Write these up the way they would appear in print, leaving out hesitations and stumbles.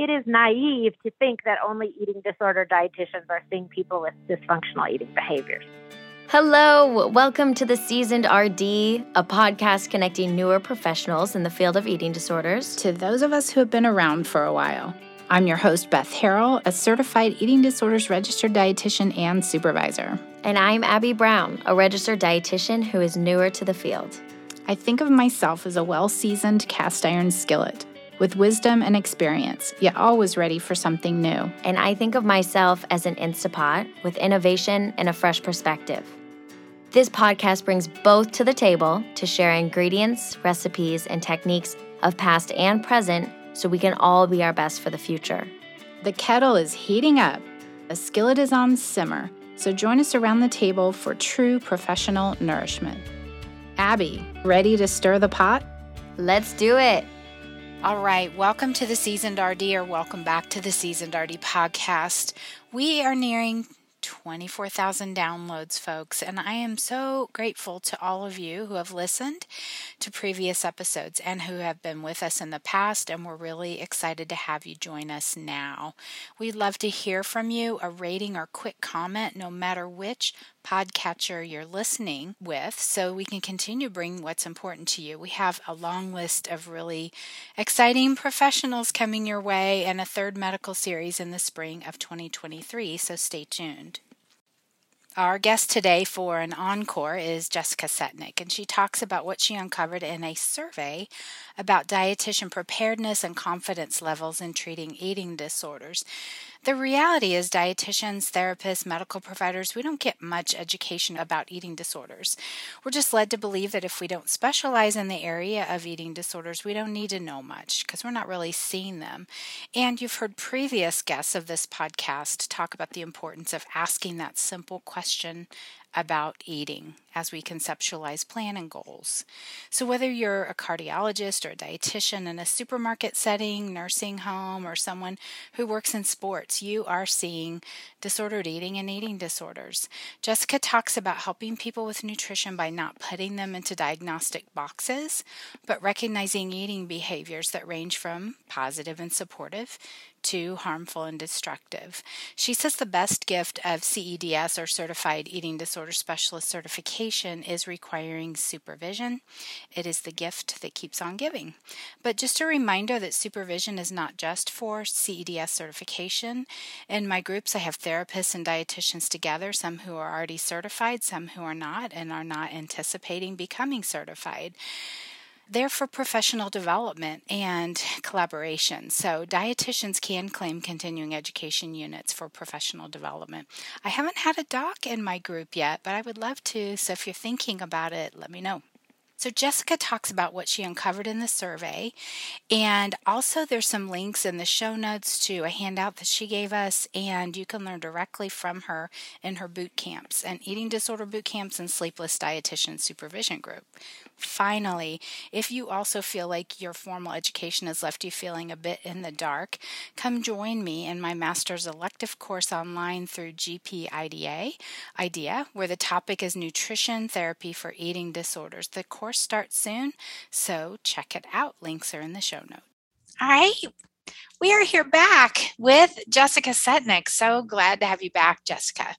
it is naive to think that only eating disorder dietitians are seeing people with dysfunctional eating behaviors. Hello, welcome to the Seasoned RD, a podcast connecting newer professionals in the field of eating disorders to those of us who have been around for a while. I'm your host, Beth Harrell, a certified eating disorders registered dietitian and supervisor. And I'm Abby Brown, a registered dietitian who is newer to the field. I think of myself as a well-seasoned cast iron skillet with wisdom and experience, yet always ready for something new. And I think of myself as an Instapot with innovation and a fresh perspective. This podcast brings both to the table to share ingredients, recipes, and techniques of past and present so we can all be our best for the future. The kettle is heating up. The skillet is on simmer. So join us around the table for true professional nourishment. Abby, ready to stir the pot? Let's do it. All right. Welcome to the Seasoned RD, or welcome back to the Seasoned RD podcast. We are nearing 24,000 downloads, folks, and I am so grateful to all of you who have listened to previous episodes and who have been with us in the past, and we're really excited to have you join us now. We'd love to hear from you, a rating or quick comment, no matter which podcatcher you're listening with, so we can continue bringing what's important to you. We have a long list of really exciting professionals coming your way and a third medical series in the spring of 2023, so stay tuned. Our guest today for an encore is Jessica Setnick, and she talks about what she uncovered in a survey about dietitian preparedness and confidence levels in treating eating disorders. The reality is dietitians, therapists, medical providers, we don't get much education about eating disorders. We're just led to believe that if we don't specialize in the area of eating disorders, we don't need to know much because we're not really seeing them. And you've heard previous guests of this podcast talk about the importance of asking that simple question about eating as we conceptualize plan and goals. So whether you're a cardiologist or a dietitian in a supermarket setting, nursing home, or someone who works in sports, you are seeing disordered eating and eating disorders. Jessica talks about helping people with nutrition by not putting them into diagnostic boxes, but recognizing eating behaviors that range from positive and supportive to harmful and destructive. She says the best gift of CEDS, or Certified Eating Disorder Specialist certification, is requiring supervision. It is the gift that keeps on giving. But just a reminder that supervision is not just for CEDS certification. In my groups, I have therapists and dietitians together, some who are already certified, some who are not, and are not anticipating becoming certified. They're for professional development and collaboration. So dietitians can claim continuing education units for professional development. I haven't had a doc in my group yet, but I would love to. So if you're thinking about it, let me know. So Jessica talks about what she uncovered in the survey, and also there's some links in the show notes to a handout that she gave us, and you can learn directly from her in her boot camps and eating disorder boot camps and sleepless dietitian supervision group. Finally, if you also feel like your formal education has left you feeling a bit in the dark, come join me in my master's elective course online through GPIDA, where the topic is nutrition therapy for eating disorders. The course starts soon, so check it out. Links are in the show notes. All right, we are here back with Jessica Setnick. So glad to have you back, Jessica.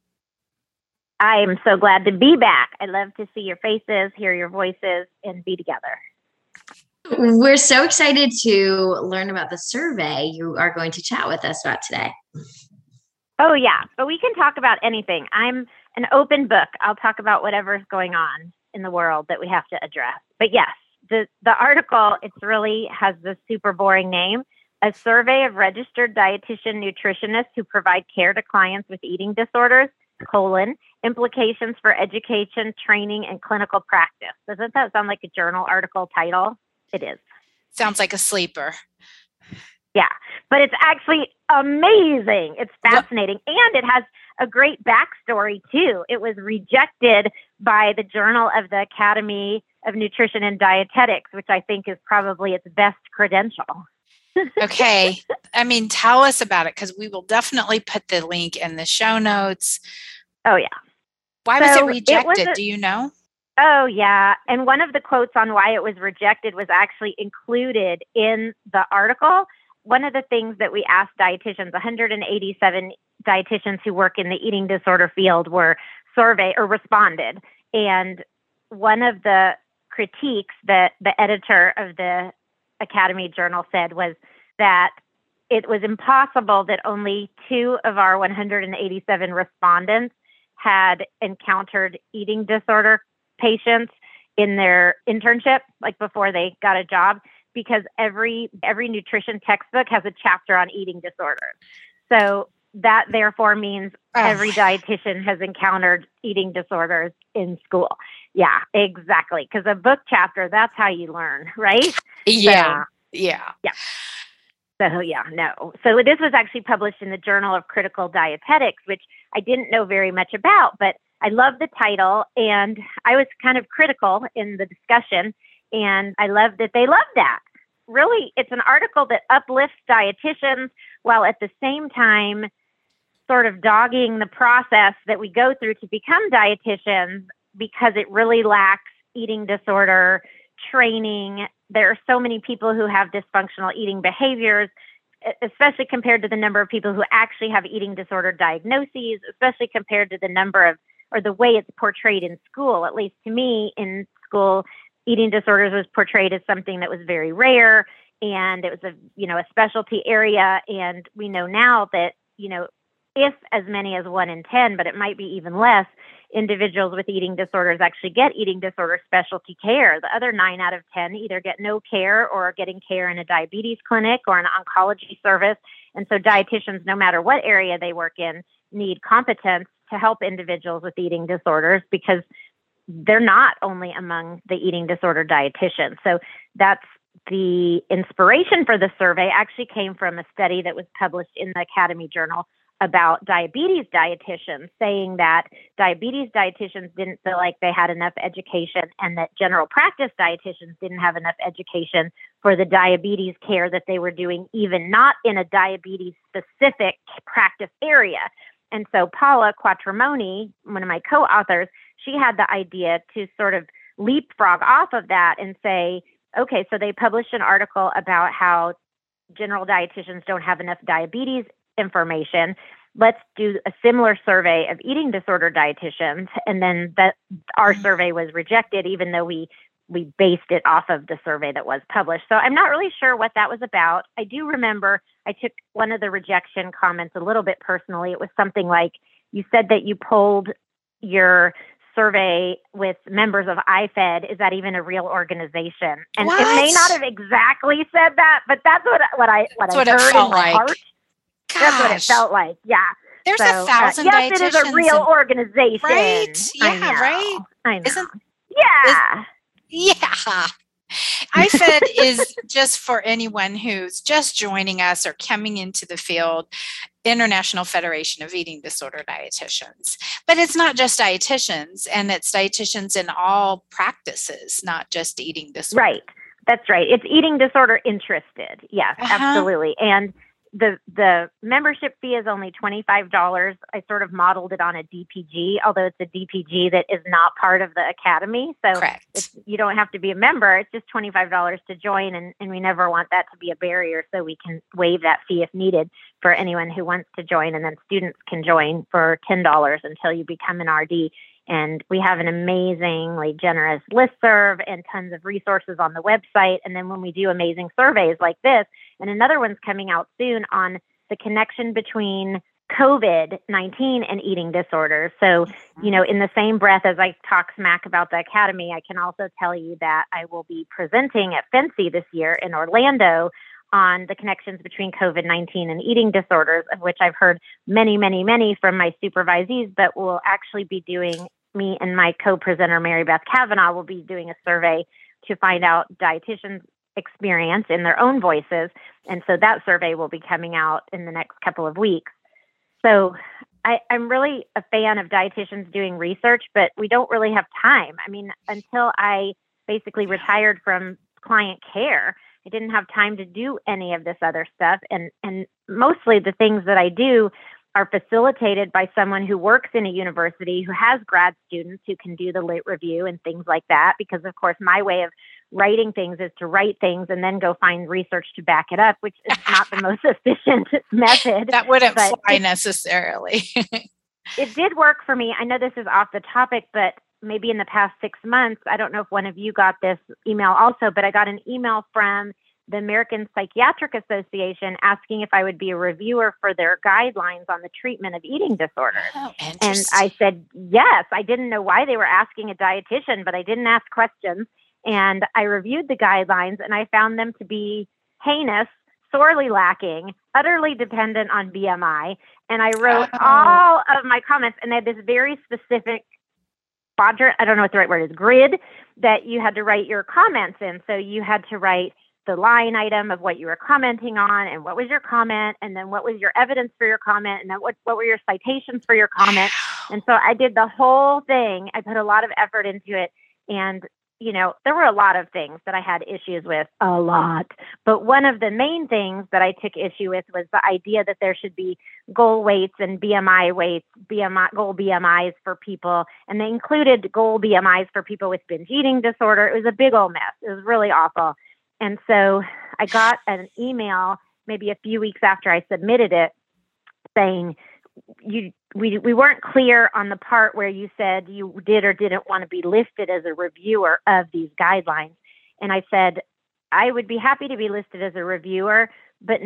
I am so glad to be back. I love to see your faces, hear your voices, and be together. We're so excited to learn about the survey you are going to chat with us about today. Oh, yeah, but we can talk about anything. I'm an open book. I'll talk about whatever's going on in the world that we have to address. But yes, the article, it's really has this super boring name, a survey of registered dietitian nutritionists who provide care to clients with eating disorders, implications for education, training, and clinical practice. Doesn't that sound like a journal article title? It is. Sounds like a sleeper. Yeah, but it's actually amazing. It's fascinating. What? And it has a great backstory too. It was rejected by the Journal of the Academy of Nutrition and Dietetics, which I think is probably its best credential. Okay. I mean, tell us about it, because we will definitely put the link in the show notes. Oh, yeah. Why was it rejected? Do you know? Oh, yeah. And one of the quotes on why it was rejected was actually included in the article. one of the things that we asked dietitians, 187 dietitians who work in the eating disorder field were surveyed or responded. And one of the critiques that the editor of the Academy Journal said was that it was impossible that only 2 of our 187 respondents had encountered eating disorder patients in their internship, like before they got a job, because every nutrition textbook has a chapter on eating disorders. So that therefore means every dietitian has encountered eating disorders in school. Yeah, exactly. Because a book chapter, that's how you learn, right? Yeah. So, yeah. So yeah, no. So this was actually published in the Journal of Critical Dietetics, which I didn't know very much about, but I love the title, and I was kind of critical in the discussion, and I love that they love that. Really, it's an article that uplifts dietitians while at the same time sort of dogging the process that we go through to become dietitians, because it really lacks eating disorder training. There are so many people who have dysfunctional eating behaviors, especially compared to the number of people who actually have eating disorder diagnoses, especially compared to the number of, or the way it's portrayed in school. At least to me, in school, eating disorders was portrayed as something that was very rare, and it was a specialty area. And we know now that, if as many as 1 in 10, but it might be even less, individuals with eating disorders actually get eating disorder specialty care. The other 9 out of 10 either get no care or are getting care in a diabetes clinic or an oncology service. And so dietitians, no matter what area they work in, need competence to help individuals with eating disorders, because they're not only among the eating disorder dietitians. So that's the inspiration for the survey. Actually came from a study that was published in the Academy Journal about diabetes dietitians, saying that diabetes dietitians didn't feel like they had enough education, and that general practice dietitians didn't have enough education for the diabetes care that they were doing, even not in a diabetes-specific practice area. And so Paula Quatramoni, one of my co-authors, she had the idea to sort of leapfrog off of that and say, okay, so they published an article about how general dietitians don't have enough diabetes information. Let's do a similar survey of eating disorder dietitians. And then that our survey was rejected, even though we based it off of the survey that was published. So I'm not really sure what that was about. I do remember I took one of the rejection comments a little bit personally. It was something like, you said that you polled your survey with members of IFED. Is that even a real organization? And what? It may not have exactly said that, but that's what I heard in my heart. Gosh. That's what it felt like. Yeah. There's 1,000 dietitians. Yes, it is a real organization. Right? Yeah, right? I know. Yeah. IFED is just for anyone who's just joining us or coming into the field, International Federation of Eating Disorder Dietitians. But it's not just dietitians, and it's dietitians in all practices, not just eating disorder. Right. That's right. It's eating disorder interested. Yes, absolutely. And the membership fee is only $25. I sort of modeled it on a DPG, although it's a DPG that is not part of the academy. So you don't have to be a member. It's just $25 to join. And we never want that to be a barrier. So we can waive that fee if needed for anyone who wants to join. And then students can join for $10 until you become an RD. And we have an amazingly generous listserv and tons of resources on the website. And then when we do amazing surveys like this, and another one's coming out soon on the connection between COVID-19 and eating disorders. So, in the same breath as I talk smack about the Academy, I can also tell you that I will be presenting at FNCE this year in Orlando on the connections between COVID-19 and eating disorders, of which I've heard many, many, many from my supervisees, but we'll actually be doing, me and my co-presenter, Mary Beth Kavanagh, will be doing a survey to find out dietitians' experience in their own voices. And so that survey will be coming out in the next couple of weeks. So I'm really a fan of dietitians doing research, but we don't really have time. I mean, until I basically retired from client care, I didn't have time to do any of this other stuff. And mostly the things that I do are facilitated by someone who works in a university, who has grad students who can do the late review and things like that. Because, of course, my way of writing things is to write things and then go find research to back it up, which is not the most efficient method. That wouldn't fly necessarily. It did work for me. I know this is off the topic, but maybe in the past 6 months, I don't know if one of you got this email also, but I got an email from the American Psychiatric Association asking if I would be a reviewer for their guidelines on the treatment of eating disorders. Oh, and I said, yes. I didn't know why they were asking a dietitian, but I didn't ask questions. And I reviewed the guidelines and I found them to be heinous, sorely lacking, utterly dependent on BMI. And I wrote all of my comments, and they had this very specific quadrant, I don't know what the right word is, grid that you had to write your comments in. So you had to write the line item of what you were commenting on and what was your comment, and then what was your evidence for your comment, and then what were your citations for your comment. And so I did the whole thing. I put a lot of effort into it. And you know, there were a lot of things that I had issues with, a lot. But one of the main things that I took issue with was the idea that there should be goal weights and BMI weights, goal BMIs for people. And they included goal BMIs for people with binge eating disorder. It was a big old mess. It was really awful. And so I got an email maybe a few weeks after I submitted it saying, We weren't clear on the part where you said you did or didn't want to be listed as a reviewer of these guidelines. And I said, I would be happy to be listed as a reviewer, but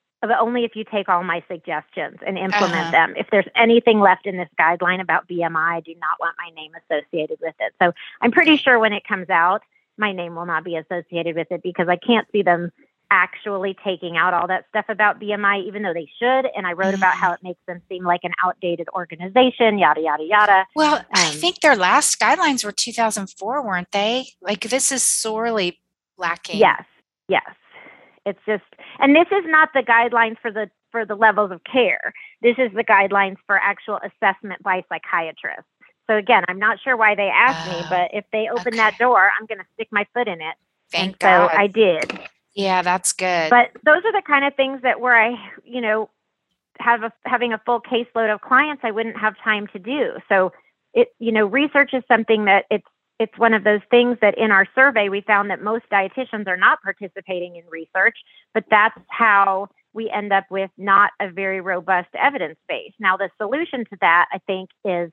only if you take all my suggestions and implement them. If there's anything left in this guideline about BMI, I do not want my name associated with it. So I'm pretty sure when it comes out, my name will not be associated with it, because I can't see them actually taking out all that stuff about BMI, even though they should. And I wrote about how it makes them seem like an outdated organization, yada, yada, yada. Well, I think their last guidelines were 2004, weren't they? Like, this is sorely lacking. Yes. Yes. It's just, and this is not the guidelines for the levels of care. This is the guidelines for actual assessment by psychiatrists. So again, I'm not sure why they asked me, but if they open that door, I'm going to stick my foot in it. Thank God. So I did. Yeah, that's good. But those are the kind of things that where I, you know, having a full caseload of clients, I wouldn't have time to do. So it, you know, research is something that it's one of those things that in our survey, we found that most dietitians are not participating in research, but that's how we end up with not a very robust evidence base. Now, the solution to that, I think, is,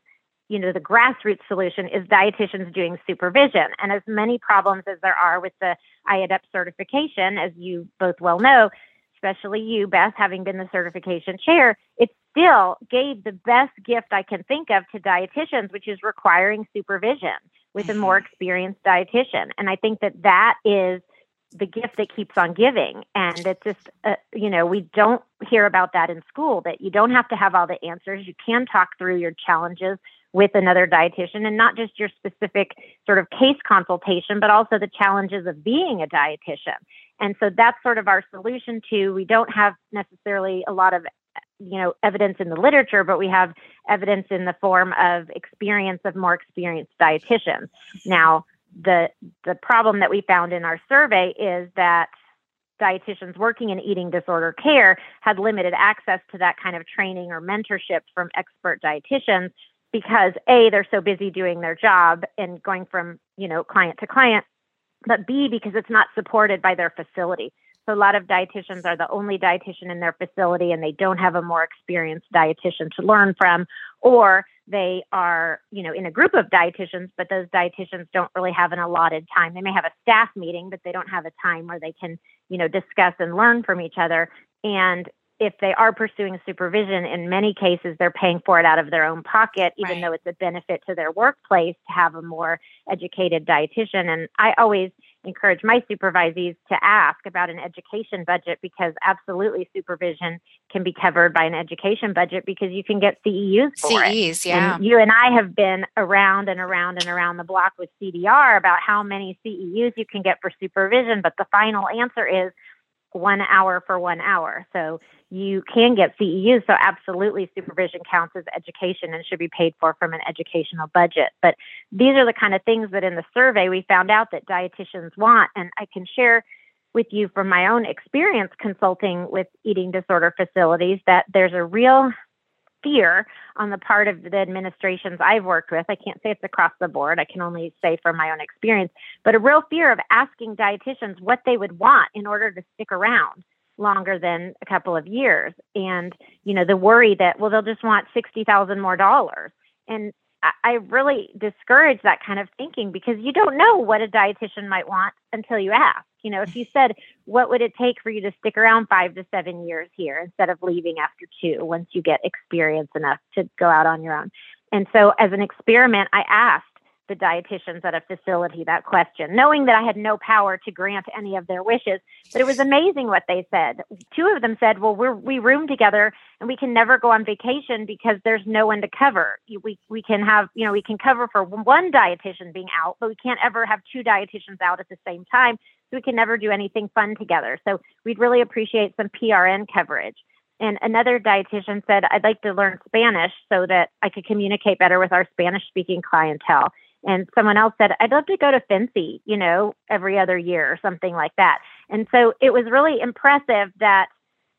you know, the grassroots solution is dietitians doing supervision. And as many problems as there are with the IAEP certification, as you both well know, especially you, Beth, having been the certification chair, it still gave the best gift I can think of to dietitians, which is requiring supervision with a more experienced dietitian. And I think that that is the gift that keeps on giving. And it's just, you know, we don't hear about that in school, that you don't have to have all the answers. You can talk through your challenges with another dietitian, and not just your specific sort of case consultation, but also the challenges of being a dietitian. And so that's sort of our solution to, we don't have necessarily a lot of, you know, evidence in the literature, but we have evidence in the form of experience of more experienced dietitians. Now, the problem that we found in our survey is that dietitians working in eating disorder care had limited access to that kind of training or mentorship from expert dietitians, because A, they're so busy doing their job and going from, you know, client to client, but B, because it's not supported by their facility. So a lot of dietitians are the only dietitian in their facility, and they don't have a more experienced dietitian to learn from, or they are, you know, in a group of dietitians, but those dietitians don't really have an allotted time. They may have a staff meeting, but they don't have a time where they can, you know, discuss and learn from each other. And if they are pursuing supervision, in many cases, they're paying for it out of their own pocket, even though it's a benefit to their workplace to have a more educated dietitian. And I always encourage my supervisees to ask about an education budget, because absolutely supervision can be covered by an education budget, because you can get CEUs for it. CEUs, yeah. And you and I have been around and around and around the block with CDR about how many CEUs you can get for supervision. But the final answer is 1 hour for 1 hour. So you can get CEUs. So absolutely supervision counts as education and should be paid for from an educational budget. But these are the kind of things that in the survey we found out that dietitians want. And I can share with you from my own experience consulting with eating disorder facilities that there's a real fear on the part of the administrations I've worked with. I can't say it's across the board. I can only say from my own experience, but a real fear of asking dietitians what they would want in order to stick around longer than a couple of years. And, you know, the worry that, well, they'll just want $60,000 more dollars. And I really discourage that kind of thinking because you don't know what a dietitian might want until you ask. You know, if you said, what would it take for you to stick around 5 to 7 years here instead of leaving after 2 once you get experience enough to go out on your own? And so as an experiment, I asked the dietitians at a facility that question, knowing that I had no power to grant any of their wishes. But it was amazing what they said. 2 of them said, well, we room together and we can never go on vacation because there's no one to cover. We can have, you know, we can cover for one dietitian being out, but we can't ever have 2 dietitians out at the same time. So we can never do anything fun together. So we'd really appreciate some PRN coverage. And another dietitian said, I'd like to learn Spanish so that I could communicate better with our Spanish speaking clientele. And someone else said, I'd love to go to FNCE, you know, every other year or something like that. And so it was really impressive that,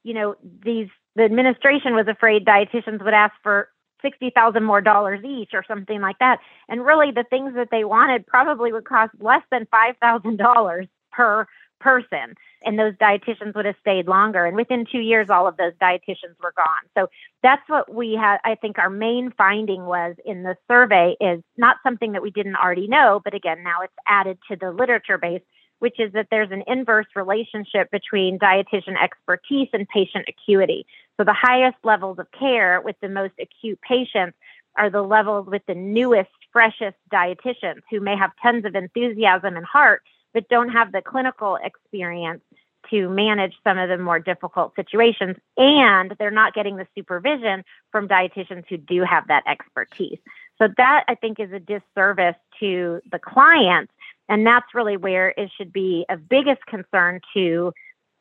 you know, the administration was afraid dietitians would ask for $60,000 more dollars each or something like that. And really the things that they wanted probably would cost less than $5,000 per person. And those dietitians would have stayed longer. And within 2 years, all of those dietitians were gone. So that's what we had. I think our main finding was in the survey is not something that we didn't already know. But again, now it's added to the literature base, which is that there's an inverse relationship between dietitian expertise and patient acuity. So the highest levels of care with the most acute patients are the levels with the newest, freshest dietitians who may have tons of enthusiasm and heart, but don't have the clinical experience to manage some of the more difficult situations. And they're not getting the supervision from dietitians who do have that expertise. So that, I think, is a disservice to the clients. And that's really where it should be of biggest concern to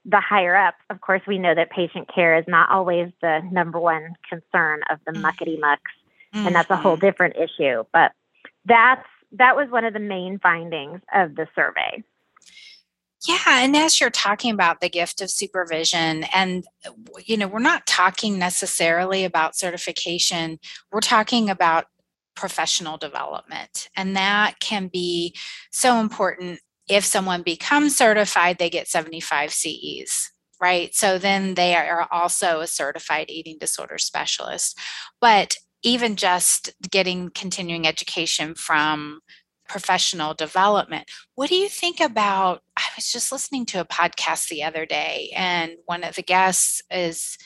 the higher up. Of course, we know that patient care is not always the number one concern of the muckety mucks. And that's a whole different issue. But that was one of the main findings of the survey. Yeah. And as you're talking about the gift of supervision and, you know, we're not talking necessarily about certification. We're talking about professional development, and that can be so important. If someone becomes certified, they get 75 CEs, right? So then they are also a certified eating disorder specialist, but even just getting continuing education from professional development. What do you think about, I was just listening to a podcast the other day, and one of the guests is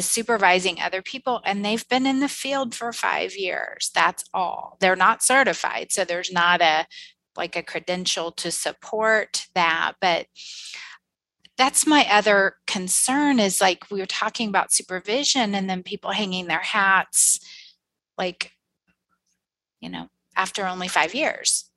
supervising other people, and they've been in the field for 5 years. That's all. They're not certified. So there's not a credential to support that. But that's my other concern is, like, we were talking about supervision and then people hanging their hats, like, you know, after only 5 years.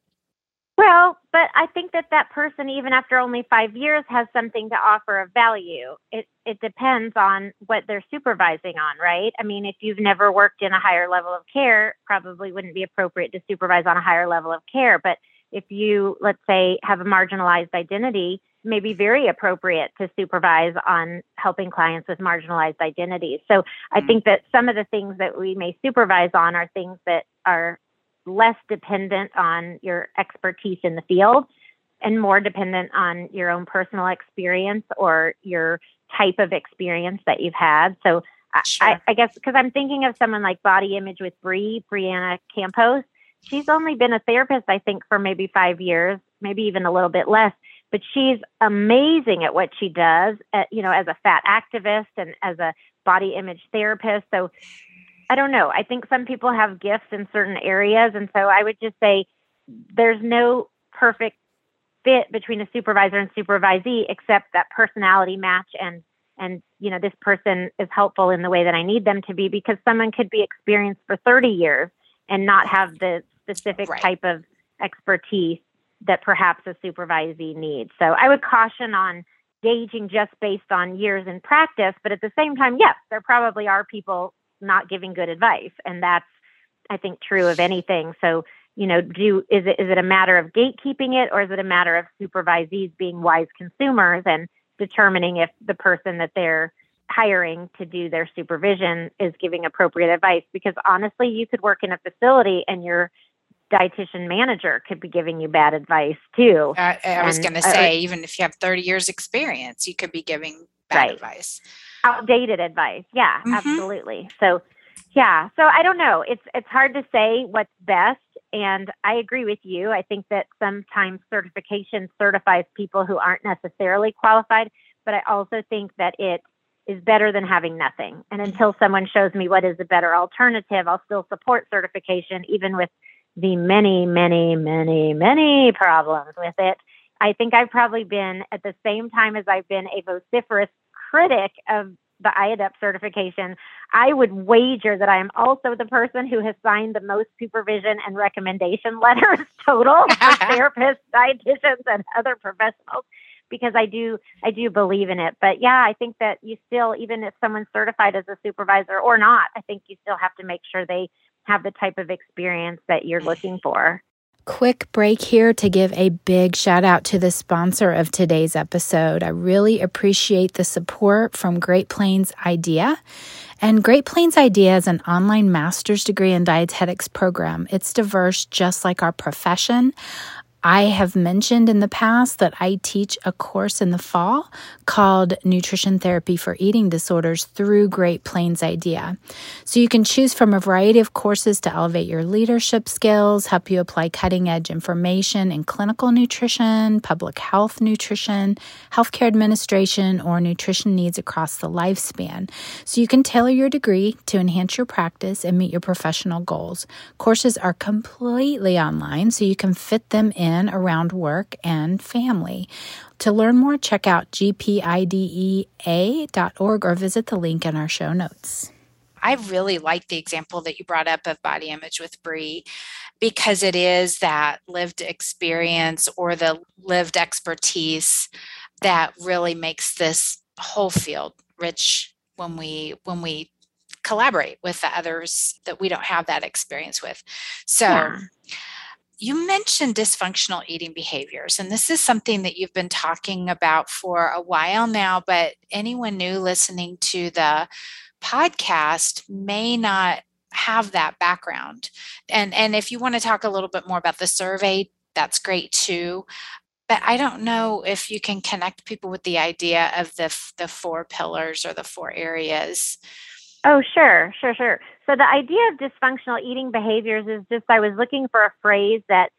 Well, but I think that person, even after only 5 years, has something to offer of value. It depends on what they're supervising on, right? I mean, if you've never worked in a higher level of care, probably wouldn't be appropriate to supervise on a higher level of care. But if you, let's say, have a marginalized identity, may be very appropriate to supervise on helping clients with marginalized identities. So I think that some of the things that we may supervise on are things that are less dependent on your expertise in the field and more dependent on your own personal experience or your type of experience that you've had. So sure. I guess, because I'm thinking of someone like Body Image with Bree, Brianna Campos. She's only been a therapist, I think, for maybe 5 years, maybe even a little bit less. But she's amazing at what she does, you know, as a fat activist and as a body image therapist. So I don't know. I think some people have gifts in certain areas. And so I would just say there's no perfect fit between a supervisor and supervisee, except that personality match and, you know, this person is helpful in the way that I need them to be, because someone could be experienced for 30 years and not have the specific type of expertise that perhaps a supervisee needs. So I would caution on gauging just based on years in practice, but at the same time, yes, there probably are people not giving good advice. And that's, I think, true of anything. So, you know, is it a matter of gatekeeping it, or is it a matter of supervisees being wise consumers and determining if the person that they're hiring to do their supervision is giving appropriate advice? Because honestly, you could work in a facility and your dietitian manager could be giving you bad advice too. I was going to say, even if you have 30 years experience, you could be giving bad advice. Outdated advice. Yeah, absolutely. So I don't know. It's hard to say what's best. And I agree with you. I think that sometimes certification certifies people who aren't necessarily qualified, but I also think that it is better than having nothing. And until someone shows me what is a better alternative, I'll still support certification, even with the many, many, many, many problems with it. I think I've probably been, at the same time as I've been a vociferous critic of the IADEP certification, I would wager that I am also the person who has signed the most supervision and recommendation letters total for therapists, dietitians, and other professionals, because I do believe in it. But yeah, I think that you still, even if someone's certified as a supervisor or not, I think you still have to make sure they have the type of experience that you're looking for. Quick break here to give a big shout out to the sponsor of today's episode. I really appreciate the support from Great Plains IDEA. And Great Plains IDEA is an online master's degree in dietetics program. It's diverse, just like our profession. I have mentioned in the past that I teach a course in the fall called Nutrition Therapy for Eating Disorders through Great Plains IDEA. So you can choose from a variety of courses to elevate your leadership skills, help you apply cutting-edge information in clinical nutrition, public health nutrition, healthcare administration, or nutrition needs across the lifespan. So you can tailor your degree to enhance your practice and meet your professional goals. Courses are completely online, so you can fit them in around work and family. To learn more, check out gpidea.org or visit the link in our show notes. I really like the example that you brought up of Body Image with Bree, because it is that lived experience or the lived expertise that really makes this whole field rich when we collaborate with the others that we don't have that experience with. So yeah. You mentioned dysfunctional eating behaviors, and this is something that you've been talking about for a while now, but anyone new listening to the podcast may not have that background. And if you want to talk a little bit more about the survey, that's great too. But I don't know if you can connect people with the idea of the four pillars or the four areas. Oh, sure. So the idea of dysfunctional eating behaviors is just, I was looking for a phrase that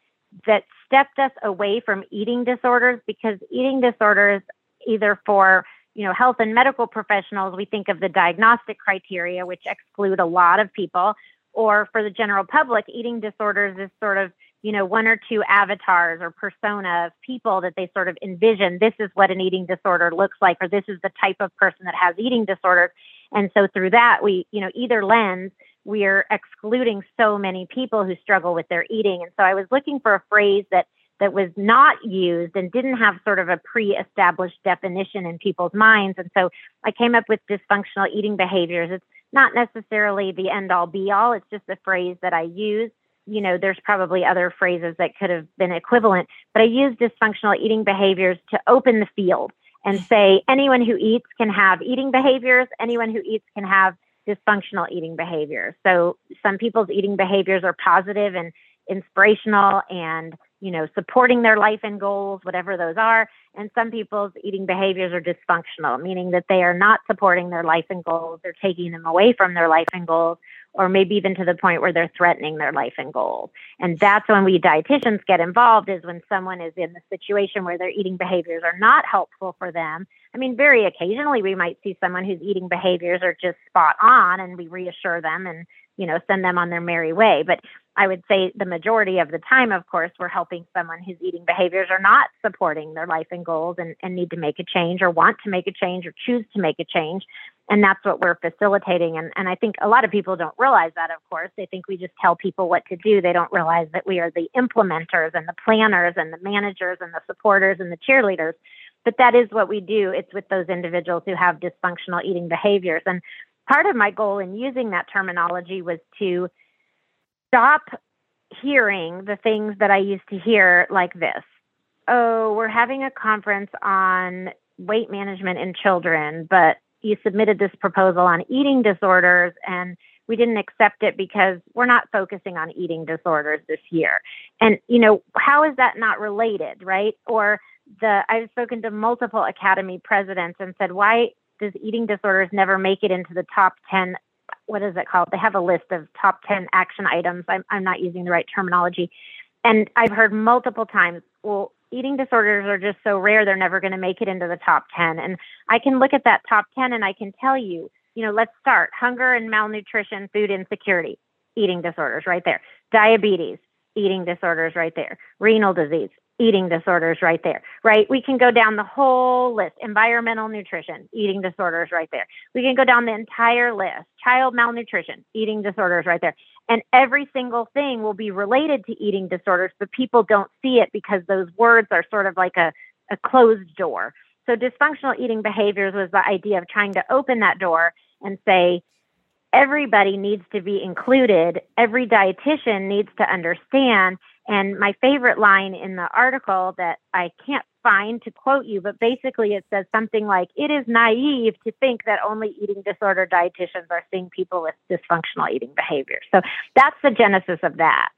stepped us away from eating disorders, because eating disorders, either for, you know, health and medical professionals, we think of the diagnostic criteria, which exclude a lot of people, or for the general public, eating disorders is sort of, you know, one or two avatars or persona of people that they sort of envision. This is what an eating disorder looks like, or this is the type of person that has eating disorders. And so through that, we, you know, either lens, we are excluding so many people who struggle with their eating. And so I was looking for a phrase that was not used and didn't have sort of a pre-established definition in people's minds. And so I came up with dysfunctional eating behaviors. It's not necessarily the end all be all. It's just a phrase that I use. You know, there's probably other phrases that could have been equivalent, but I use dysfunctional eating behaviors to open the field and say anyone who eats can have eating behaviors, anyone who eats can have dysfunctional eating behaviors. So some people's eating behaviors are positive and inspirational and, you know, supporting their life and goals, whatever those are. And some people's eating behaviors are dysfunctional, meaning that they are not supporting their life and goals. They're taking them away from their life and goals, or maybe even to the point where they're threatening their life and goals. And that's when we dietitians get involved, is when someone is in the situation where their eating behaviors are not helpful for them. I mean, very occasionally we might see someone whose eating behaviors are just spot on, and we reassure them and, you know, send them on their merry way. But I would say the majority of the time, of course, we're helping someone whose eating behaviors are not supporting their life and goals and need to make a change, or want to make a change, or choose to make a change. And that's what we're facilitating. And I think a lot of people don't realize that, of course. They think we just tell people what to do. They don't realize that we are the implementers and the planners and the managers and the supporters and the cheerleaders. But that is what we do. It's with those individuals who have dysfunctional eating behaviors. And part of my goal in using that terminology was to stop hearing the things that I used to hear like this. Oh, we're having a conference on weight management in children, but you submitted this proposal on eating disorders and we didn't accept it because we're not focusing on eating disorders this year. And, you know, how is that not related, right? Or I've spoken to multiple Academy presidents and said, why does eating disorders never make it into the top 10? What is it called? They have a list of top 10 action items. I'm not using the right terminology. And I've heard multiple times, well, eating disorders are just so rare, they're never going to make it into the top 10. And I can look at that top 10 and I can tell you, you know, let's start. Hunger and malnutrition, food insecurity, eating disorders right there. Diabetes, eating disorders right there. Renal disease, eating disorders right there, right? We can go down the whole list. Environmental nutrition, eating disorders right there. We can go down the entire list. Child malnutrition, eating disorders right there. And every single thing will be related to eating disorders, but people don't see it because those words are sort of like a closed door. So dysfunctional eating behaviors was the idea of trying to open that door and say, everybody needs to be included. Every dietitian needs to understand. And my favorite line in the article that I can't find to quote you, but basically it says something like, it is naive to think that only eating disorder dietitians are seeing people with dysfunctional eating behaviors. So that's the genesis of that.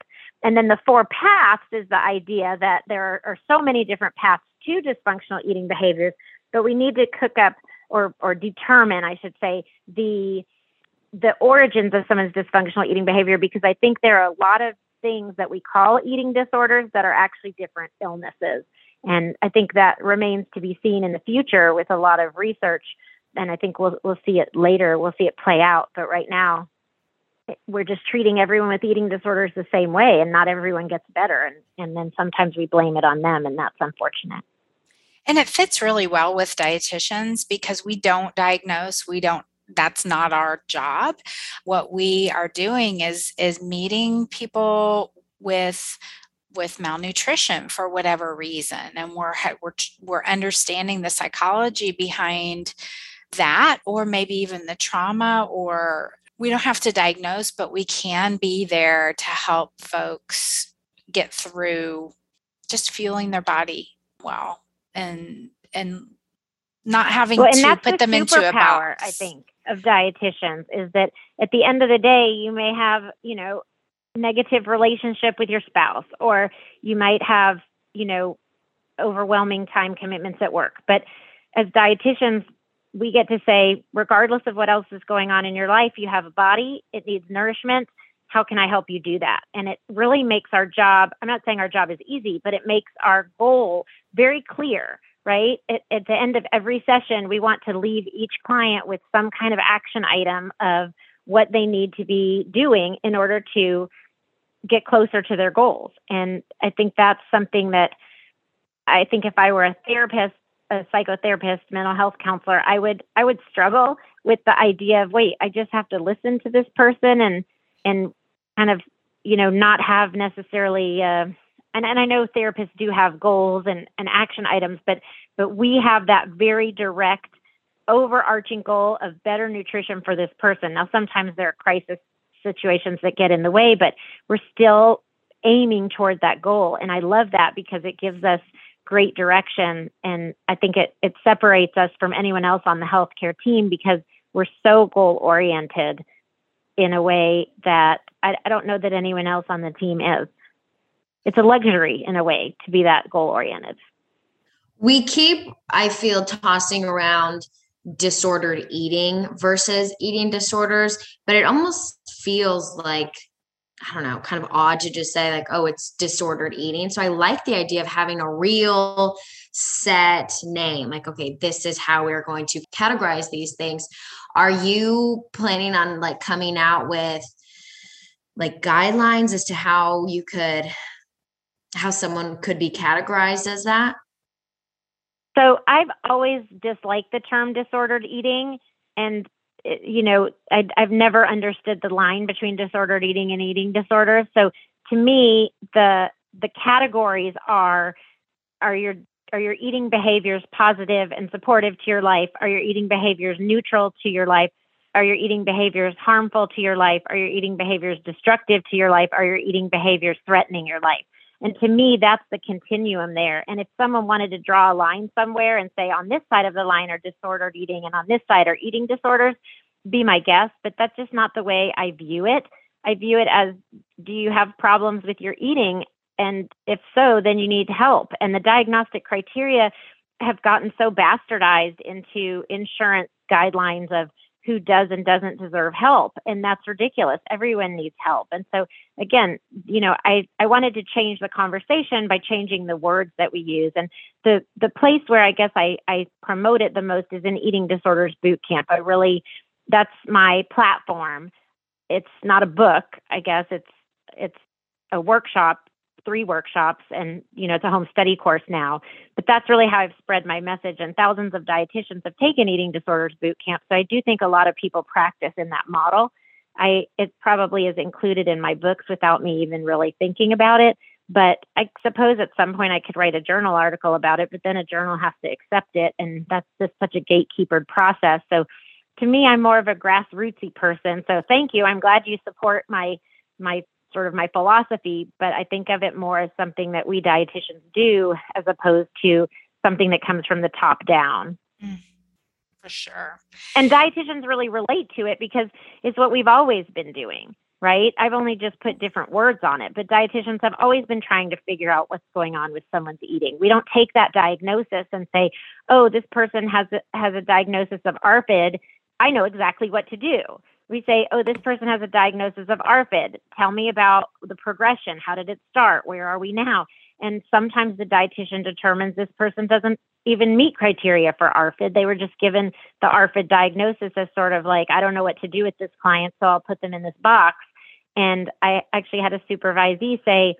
And then the four paths is the idea that there are so many different paths to dysfunctional eating behaviors, but we need to cook up or determine, I should say, the origins of someone's dysfunctional eating behavior, because I think there are a lot of things that we call eating disorders that are actually different illnesses. And I think that remains to be seen in the future with a lot of research. And I think we'll see it later. We'll see it play out. But right now, we're just treating everyone with eating disorders the same way, and not everyone gets better. And then sometimes we blame it on them, and that's unfortunate. And it fits really well with dietitians because we don't diagnose, that's not our job. What we are doing is meeting people with malnutrition for whatever reason, and we're understanding the psychology behind that, or maybe even the trauma. Or we don't have to diagnose, but we can be there to help folks get through just fueling their body well and not having to put them into a box. I think of dietitians is that at the end of the day, you may have, you know, negative relationship with your spouse, or you might have, you know, overwhelming time commitments at work. But as dietitians, we get to say, regardless of what else is going on in your life, you have a body, it needs nourishment. How can I help you do that? And it really makes our job, I'm not saying our job is easy, but it makes our goal very clear, right? At the end of every session, we want to leave each client with some kind of action item of what they need to be doing in order to get closer to their goals. And I think that's something that I think if I were a therapist, a psychotherapist, mental health counselor, I would struggle with the idea of, wait, I just have to listen to this person and kind of, you know, not have necessarily, and I know therapists do have goals and action items, but we have that very direct overarching goal of better nutrition for this person. Now, sometimes there are crisis situations that get in the way, but we're still aiming toward that goal. And I love that because it gives us great direction. And I think it separates us from anyone else on the healthcare team because we're so goal oriented in a way that I don't know that anyone else on the team is. It's a luxury in a way to be that goal oriented. We keep, I feel, tossing around disordered eating versus eating disorders, but it almost feels like, I don't know, kind of odd to just say like, oh, it's disordered eating. So I like the idea of having a real set name, like, okay, this is how we're going to categorize these things. Are you planning on like coming out with like guidelines as to how someone could be categorized as that? So I've always disliked the term disordered eating, and you know, I've never understood the line between disordered eating and eating disorders. So to me, the categories are your eating behaviors positive and supportive to your life? Are your eating behaviors neutral to your life? Are your eating behaviors harmful to your life? Are your eating behaviors destructive to your life? Are your eating behaviors threatening your life? And to me, that's the continuum there. And if someone wanted to draw a line somewhere and say on this side of the line are disordered eating and on this side are eating disorders, be my guest. But that's just not the way I view it. I view it as, do you have problems with your eating? And if so, then you need help. And the diagnostic criteria have gotten so bastardized into insurance guidelines of who does and doesn't deserve help. And that's ridiculous. Everyone needs help. And so again, you know, I wanted to change the conversation by changing the words that we use. And the place where I guess I promote it the most is in Eating Disorders Boot Camp. That's my platform. It's not a book, I guess. It's a workshop, 3 workshops, and, you know, it's a home study course now. But that's really how I've spread my message, and thousands of dietitians have taken Eating Disorders Boot Camp. So I do think a lot of people practice in that model. It probably is included in my books without me even really thinking about it. But I suppose at some point I could write a journal article about it, but then a journal has to accept it. And that's just such a gatekeepered process. So to me, I'm more of a grassrootsy person. So thank you. I'm glad you support my sort of my philosophy, but I think of it more as something that we dietitians do as opposed to something that comes from the top down. For sure. And dietitians really relate to it because it's what we've always been doing, right? I've only just put different words on it, but dietitians have always been trying to figure out what's going on with someone's eating. We don't take that diagnosis and say, oh, this person has a diagnosis of ARFID. I know exactly what to do. We say, oh, this person has a diagnosis of ARFID. Tell me about the progression. How did it start? Where are we now? And sometimes the dietitian determines this person doesn't even meet criteria for ARFID. They were just given the ARFID diagnosis as sort of like, I don't know what to do with this client, so I'll put them in this box. And I actually had a supervisee say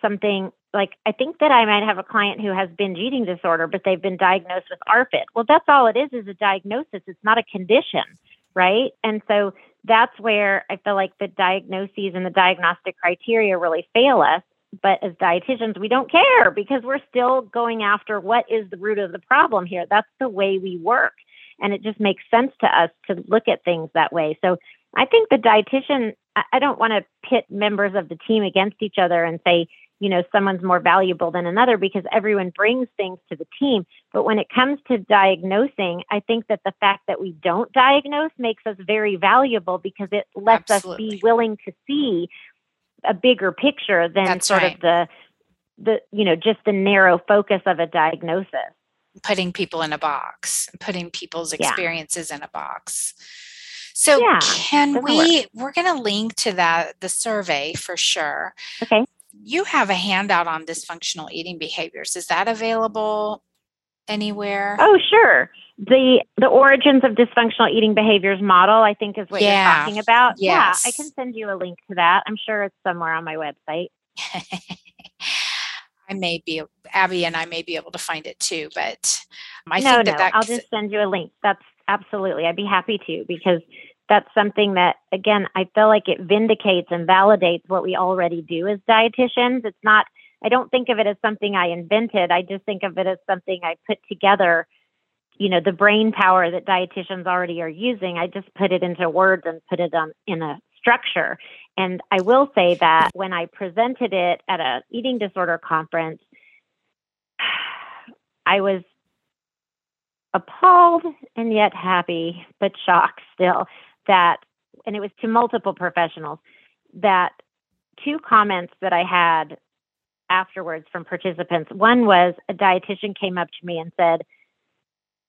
something like, I think that I might have a client who has binge eating disorder, but they've been diagnosed with ARFID. Well, that's all it is a diagnosis. It's not a condition. Right. And so that's where I feel like the diagnoses and the diagnostic criteria really fail us. But as dietitians, we don't care because we're still going after what is the root of the problem here. That's the way we work. And it just makes sense to us to look at things that way. So I think the dietitian, I don't want to pit members of the team against each other and say, you know, someone's more valuable than another because everyone brings things to the team. But when it comes to diagnosing, I think that the fact that we don't diagnose makes us very valuable because it lets us be willing to see a bigger picture than of the, you know, just the narrow focus of a diagnosis. Putting people in a box, putting people's experiences in a box. So we're going to link to that, the survey for sure. Okay. You have a handout on dysfunctional eating behaviors. Is that available anywhere? Oh, sure. The origins of dysfunctional eating behaviors model, I think, is what you're talking about. Yes. Yeah, I can send you a link to that. I'm sure it's somewhere on my website. Abby and I may be able to find it too, but I'll just send you a link. That's absolutely, I'd be happy to, because that's something that, again, I feel like it vindicates and validates what we already do as dietitians. It's not, I don't think of it as something I invented. I just think of it as something I put together, you know, the brain power that dietitians already are using. I just put it into words and put it in a structure. And I will say that when I presented it at an eating disorder conference, I was appalled and yet happy, but shocked still. And it was to multiple professionals, that 2 comments that I had afterwards from participants. One was a dietitian came up to me and said,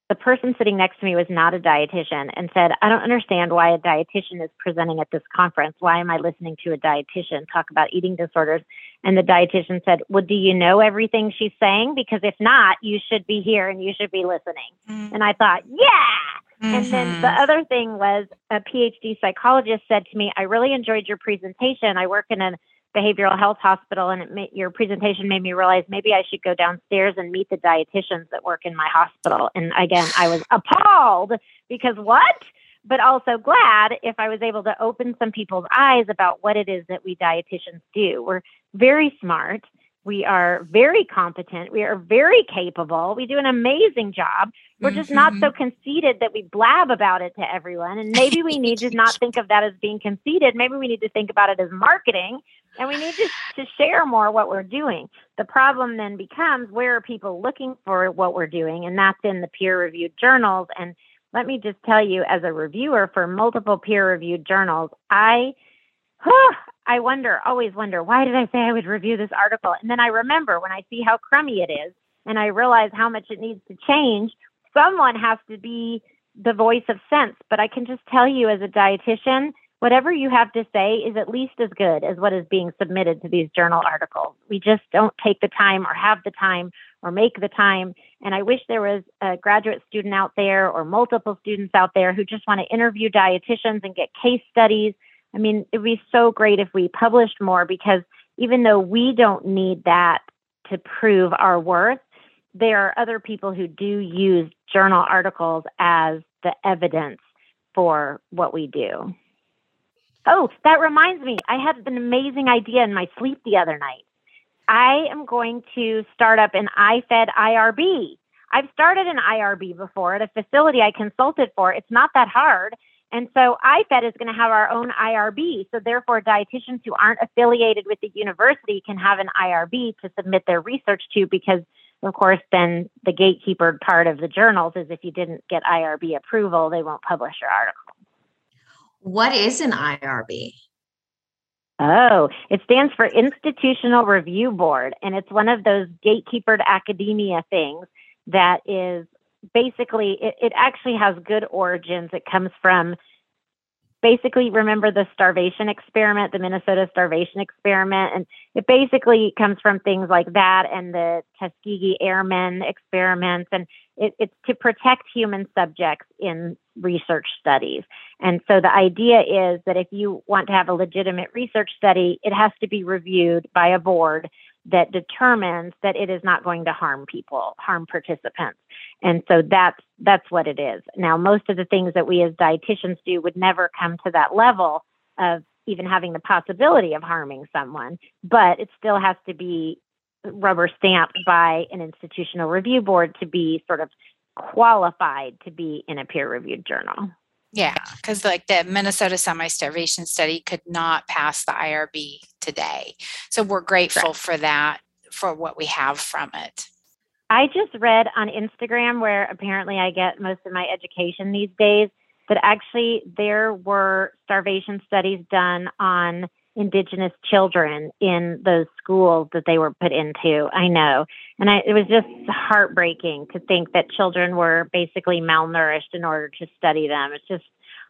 the person sitting next to me was not a dietitian, and said, I don't understand why a dietitian is presenting at this conference. Why am I listening to a dietitian talk about eating disorders? And the dietitian said, well, do you know everything she's saying? Because if not, you should be here and you should be listening. Mm-hmm. And I thought, And then the other thing was a PhD psychologist said to me, I really enjoyed your presentation. I work in a behavioral health hospital, and your presentation made me realize maybe I should go downstairs and meet the dietitians that work in my hospital. And again, I was appalled because what? But also glad if I was able to open some people's eyes about what it is that we dietitians do. We're very smart. We are very competent. We are very capable. We do an amazing job. We're just not so conceited that we blab about it to everyone. And maybe we need to not think of that as being conceited. Maybe we need to think about it as marketing. And we need to share more what we're doing. The problem then becomes, where are people looking for what we're doing? And that's in the peer-reviewed journals. And let me just tell you, as a reviewer for multiple peer-reviewed journals, I always wonder, why did I say I would review this article? And then I remember when I see how crummy it is and I realize how much it needs to change, someone has to be the voice of sense. But I can just tell you as a dietitian, whatever you have to say is at least as good as what is being submitted to these journal articles. We just don't take the time or have the time or make the time. And I wish there was a graduate student out there or multiple students out there who just want to interview dietitians and get case studies. I mean, it'd be so great if we published more, because even though we don't need that to prove our worth, there are other people who do use journal articles as the evidence for what we do. Oh, that reminds me. I had an amazing idea in my sleep the other night. I am going to start up an IFED IRB. I've started an IRB before at a facility I consulted for. It's not that hard. And so IFED is going to have our own IRB. So therefore, dietitians who aren't affiliated with the university can have an IRB to submit their research to, because, of course, then the gatekeeper part of the journals is if you didn't get IRB approval, they won't publish your article. What is an IRB? Oh, it stands for Institutional Review Board. And it's one of those gatekeepered academia things that is basically, it actually has good origins. It comes from, basically, remember the starvation experiment, the Minnesota starvation experiment. And it basically comes from things like that and the Tuskegee Airmen experiments. And it's to protect human subjects in research studies. And so the idea is that if you want to have a legitimate research study, it has to be reviewed by a board that determines that it is not going to harm people, harm participants. And so that's what it is. Now, most of the things that we as dietitians do would never come to that level of even having the possibility of harming someone, but it still has to be rubber stamped by an institutional review board to be sort of qualified to be in a peer-reviewed journal. Yeah, because like the Minnesota semi-starvation study could not pass the IRB today. So we're grateful for that, for what we have from it. I just read on Instagram, where apparently I get most of my education these days, that actually there were starvation studies done on Indigenous children in those schools that they were put into. I know. And it was just heartbreaking to think that children were basically malnourished in order to study them. It's just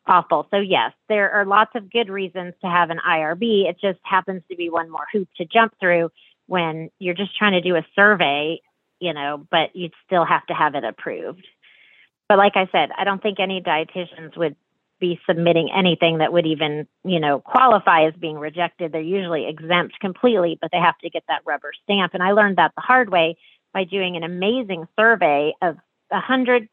awful. So yes, there are lots of good reasons to have an IRB. It just happens to be one more hoop to jump through when you're just trying to do a survey, you know, but you'd still have to have it approved. But like I said, I don't think any dietitians would be submitting anything that would even, you know, qualify as being rejected. They're usually exempt completely, but they have to get that rubber stamp. And I learned that the hard way by doing an amazing survey of 100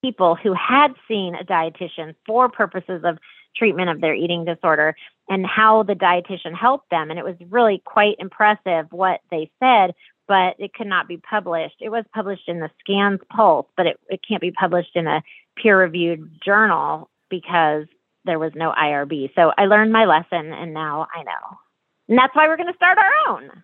people who had seen a dietitian for purposes of treatment of their eating disorder and how the dietitian helped them. And it was really quite impressive what they said, but it could not be published. It was published in the Scans Pulse, but it can't be published in a peer-reviewed journal, because there was no IRB. So I learned my lesson, and now I know. And that's why we're going to start our own.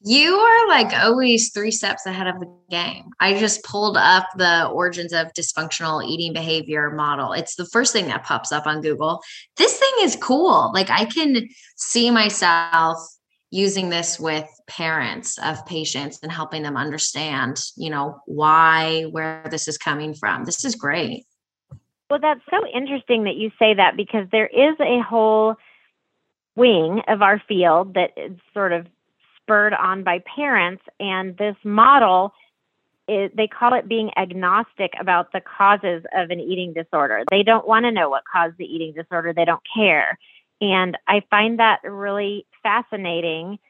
You are like always three steps ahead of the game. I just pulled up the Origins of Dysfunctional Eating Behavior model. It's the first thing that pops up on Google. This thing is cool. Like, I can see myself using this with parents of patients and helping them understand, you know, why, where this is coming from. This is great. Well, that's so interesting that you say that, because there is a whole wing of our field that is sort of spurred on by parents. And this model, they call it being agnostic about the causes of an eating disorder. They don't want to know what caused the eating disorder. They don't care. And I find that really fascinating,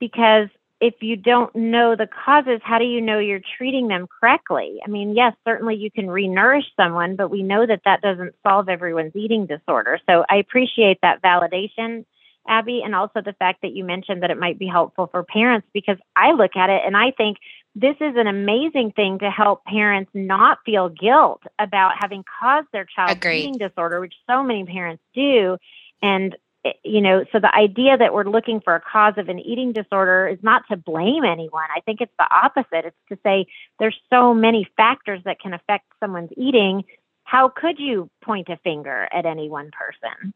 because if you don't know the causes, how do you know you're treating them correctly? I mean, yes, certainly you can re-nourish someone, but we know that that doesn't solve everyone's eating disorder. So I appreciate that validation Abby, and also the fact that you mentioned that it might be helpful for parents, because I look at it and I think this is an amazing thing to help parents not feel guilt about having caused their child's eating disorder, which so many parents do. And, you know, so the idea that we're looking for a cause of an eating disorder is not to blame anyone. I think it's the opposite. It's to say there's so many factors that can affect someone's eating. How could you point a finger at any one person?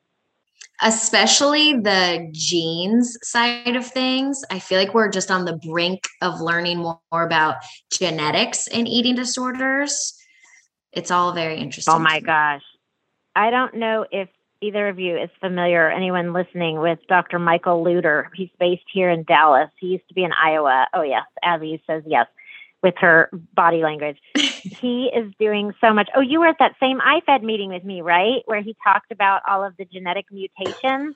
Especially the genes side of things. I feel like we're just on the brink of learning more about genetics and eating disorders. It's all very interesting. Oh my gosh. I don't know if either of you is familiar, anyone listening, with Dr. Michael Luter. He's based here in Dallas. He used to be in Iowa. Oh yes. Abby says yes with her body language. He is doing so much. Oh, you were at that same IFED meeting with me, right? Where he talked about all of the genetic mutations.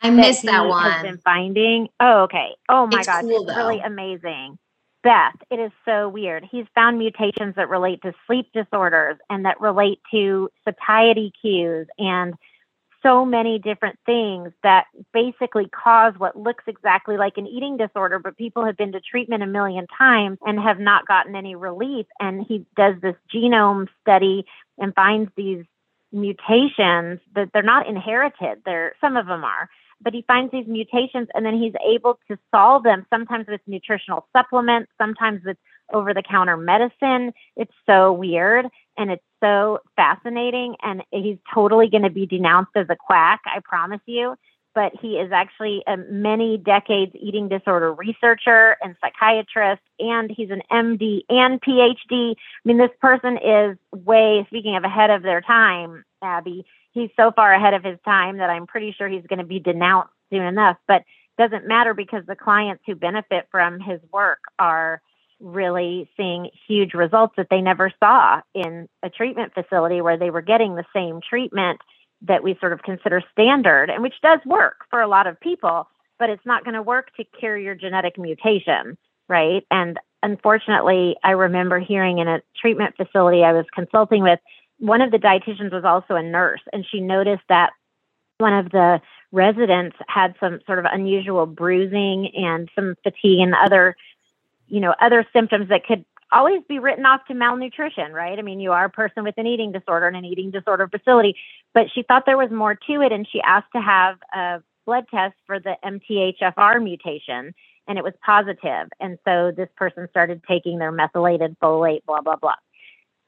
I missed that one. Has been finding. Oh, okay. Oh my God. It's really amazing. Beth, it is so weird. He's found mutations that relate to sleep disorders and that relate to satiety cues and so many different things that basically cause what looks exactly like an eating disorder, but people have been to treatment a million times and have not gotten any relief. And he does this genome study and finds these mutations that they're not inherited. Some of them are, but he finds these mutations and then he's able to solve them, sometimes with nutritional supplements, sometimes with over-the-counter medicine. It's so weird. And it's so fascinating, and he's totally going to be denounced as a quack, I promise you. But he is actually a many decades eating disorder researcher and psychiatrist, and he's an MD and PhD. I mean, this person is way, speaking of ahead of their time, Abby, he's so far ahead of his time that I'm pretty sure he's going to be denounced soon enough. But it doesn't matter because the clients who benefit from his work are really seeing huge results that they never saw in a treatment facility where they were getting the same treatment that we sort of consider standard, and which does work for a lot of people, but it's not going to work to cure your genetic mutation, right? And unfortunately, I remember hearing in a treatment facility I was consulting with, one of the dietitians was also a nurse, and she noticed that one of the residents had some sort of unusual bruising and some fatigue and other symptoms that could always be written off to malnutrition, right? I mean, you are a person with an eating disorder in an eating disorder facility, but she thought there was more to it. And she asked to have a blood test for the MTHFR mutation, and it was positive. And so this person started taking their methylated folate, blah, blah, blah.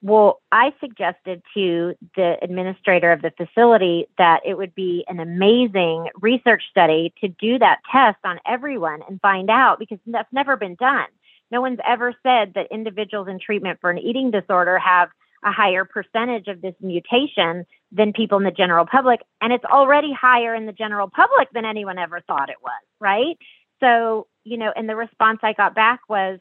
Well, I suggested to the administrator of the facility that it would be an amazing research study to do that test on everyone and find out, because that's never been done. No one's ever said that individuals in treatment for an eating disorder have a higher percentage of this mutation than people in the general public. And it's already higher in the general public than anyone ever thought it was, right? So, you know, and the response I got back was,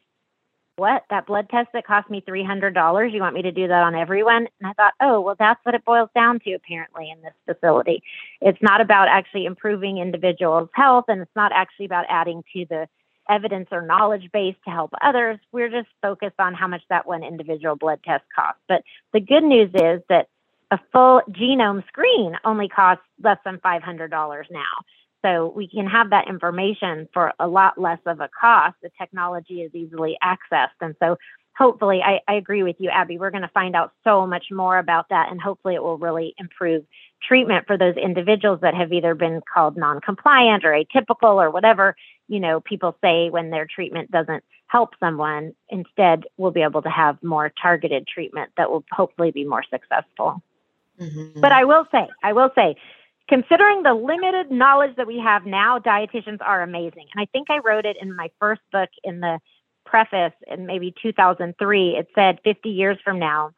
what, that blood test that cost me $300, you want me to do that on everyone? And I thought, oh, well, that's what it boils down to apparently in this facility. It's not about actually improving individuals' health, and it's not actually about adding to the evidence or knowledge base to help others. We're just focused on how much that one individual blood test costs. But the good news is that a full genome screen only costs less than $500 now. So we can have that information for a lot less of a cost. The technology is easily accessed. And so hopefully, I agree with you, Abby, we're going to find out so much more about that. And hopefully it will really improve treatment for those individuals that have either been called non-compliant or atypical or whatever, you know, people say when their treatment doesn't help someone. Instead, we'll be able to have more targeted treatment that will hopefully be more successful. Mm-hmm. But I will say, considering the limited knowledge that we have now, dietitians are amazing. And I think I wrote it in my first book in the preface in maybe 2003. It said 50 years from now,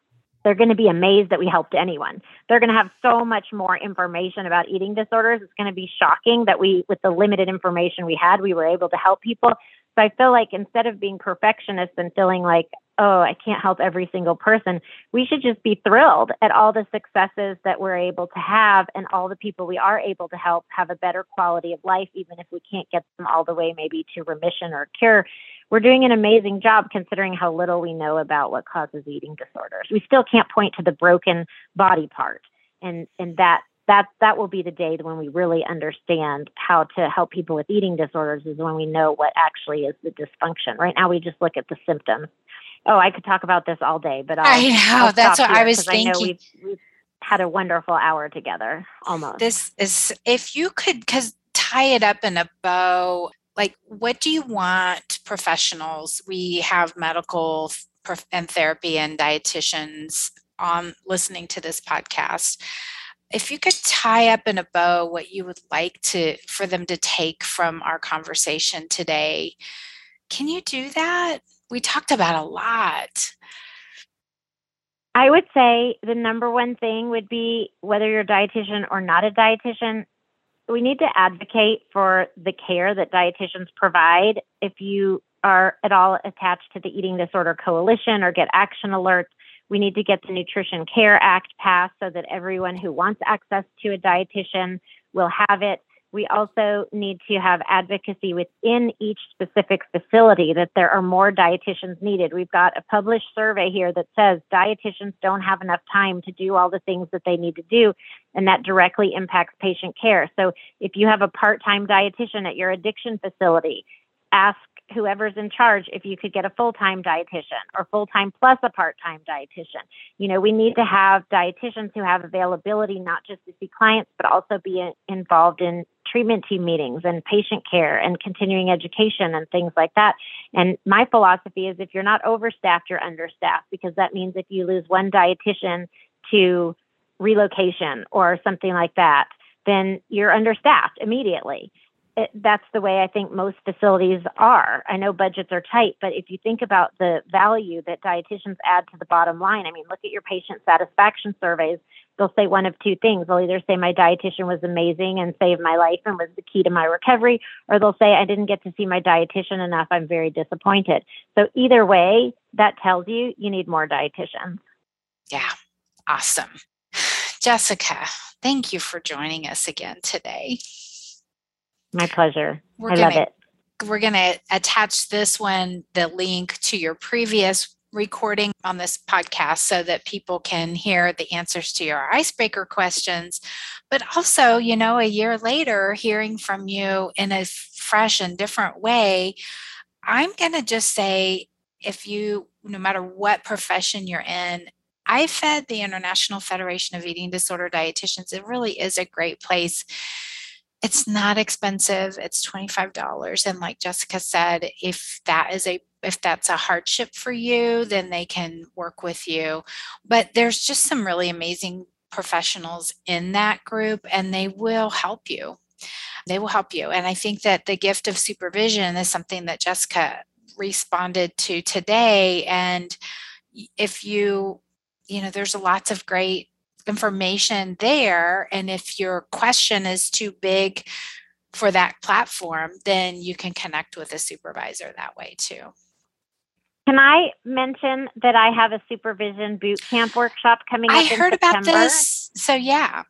they're going to be amazed that we helped anyone. They're going to have so much more information about eating disorders. It's going to be shocking that we, with the limited information we had, we were able to help people. So I feel like instead of being perfectionists and feeling like, oh, I can't help every single person, we should just be thrilled at all the successes that we're able to have, and all the people we are able to help have a better quality of life, even if we can't get them all the way maybe to remission or cure. We're doing an amazing job considering how little we know about what causes eating disorders. We still can't point to the broken body part. And that that will be the day when we really understand how to help people with eating disorders, is when we know what actually is the dysfunction. Right now, we just look at the symptoms. Oh, I could talk about this all day, but I know that's what I was thinking. I know we've had a wonderful hour together, almost. This is, if you could, 'cause tie it up in a bow, like, what do you want professionals? We have medical and therapy and dietitians on listening to this podcast. If you could tie up in a bow what you would like for them to take from our conversation today, can you do that? We talked about a lot. I would say the number one thing would be, whether you're a dietitian or not a dietitian, we need to advocate for the care that dietitians provide. If you are at all attached to the Eating Disorder Coalition or get action alerts, we need to get the Nutrition Care Act passed so that everyone who wants access to a dietitian will have it. We also need to have advocacy within each specific facility that there are more dietitians needed. We've got a published survey here that says dietitians don't have enough time to do all the things that they need to do, and that directly impacts patient care. So if you have a part-time dietitian at your addiction facility, ask whoever's in charge if you could get a full-time dietitian, or full-time plus a part-time dietitian. You know, we need to have dietitians who have availability, not just to see clients, but also be involved in treatment team meetings and patient care and continuing education and things like that. And my philosophy is, if you're not overstaffed, you're understaffed, because that means if you lose one dietitian to relocation or something like that, then you're understaffed immediately. That's the way I think most facilities are. I know budgets are tight, but if you think about the value that dietitians add to the bottom line, I mean, look at your patient satisfaction surveys. They'll say one of two things. They'll either say my dietitian was amazing and saved my life and was the key to my recovery, or they'll say I didn't get to see my dietitian enough. I'm very disappointed. So either way, that tells you you need more dietitians. Yeah. Awesome. Jessica, thank you for joining us again today. My pleasure. I love it. We're going to attach this one, the link to your previous recording on this podcast, so that people can hear the answers to your icebreaker questions. But also, you know, a year later, hearing from you in a fresh and different way, I'm going to just say, if you, no matter what profession you're in, IFED, the International Federation of Eating Disorder Dietitians, it really is a great place. It's not expensive. It's $25. And like Jessica said, if that's a hardship for you, then they can work with you. But there's just some really amazing professionals in that group, and they will help you. They will help you. And I think that the gift of supervision is something that Jessica responded to today. And if you know, there's lots of great information there. And if your question is too big for that platform, then you can connect with a supervisor that way too. Can I mention that I have a supervision boot camp workshop coming up in September? I heard about this. So yeah.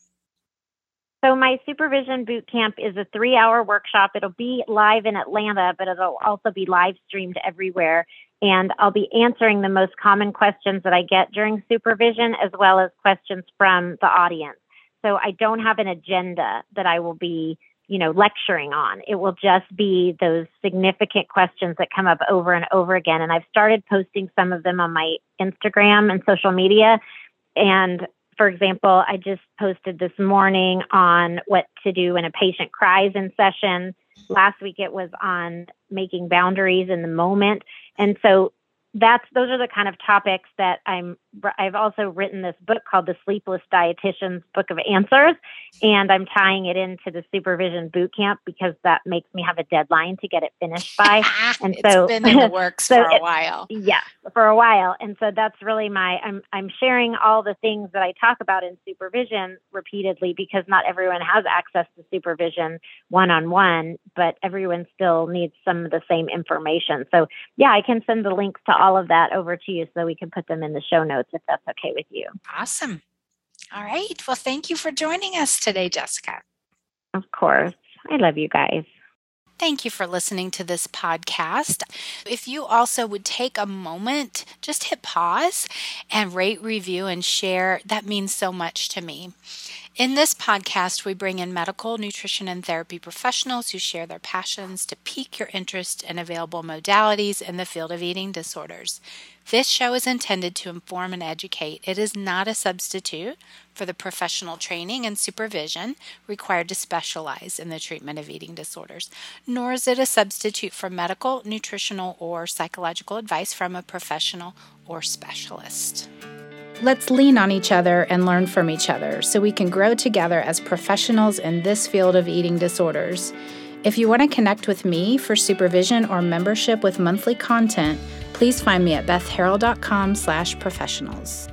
So my supervision boot camp is a 3-hour workshop. It'll be live in Atlanta, but it'll also be live streamed everywhere. And I'll be answering the most common questions that I get during supervision, as well as questions from the audience. So I don't have an agenda that I will be, you know, lecturing on. It will just be those significant questions that come up over and over again. And I've started posting some of them on my Instagram and social media. And for example, I just posted this morning on what to do when a patient cries in session. Last week it was on making boundaries in the moment. And so those are the kind of topics that I've also written this book called The Sleepless Dietitian's Book of Answers, and I'm tying it into the supervision boot camp because that makes me have a deadline to get it finished by. And so it's been in the works for a while. Yeah, for a while. And so that's really I'm sharing all the things that I talk about in supervision repeatedly, because not everyone has access to supervision one-on-one, but everyone still needs some of the same information. So yeah, I can send the links to all of that over to you so we can put them in the show notes, if that's okay with you. Awesome. All right. Well, thank you for joining us today, Jessica. Of course. I love you guys. Thank you for listening to this podcast. If you also would take a moment, just hit pause and rate, review, and share. That means so much to me. In this podcast, we bring in medical, nutrition, and therapy professionals who share their passions to pique your interest in available modalities in the field of eating disorders. This show is intended to inform and educate. It is not a substitute for the professional training and supervision required to specialize in the treatment of eating disorders, nor is it a substitute for medical, nutritional, or psychological advice from a professional or specialist. Let's lean on each other and learn from each other so we can grow together as professionals in this field of eating disorders. If you want to connect with me for supervision or membership with monthly content, please find me at bethharrell.com/professionals.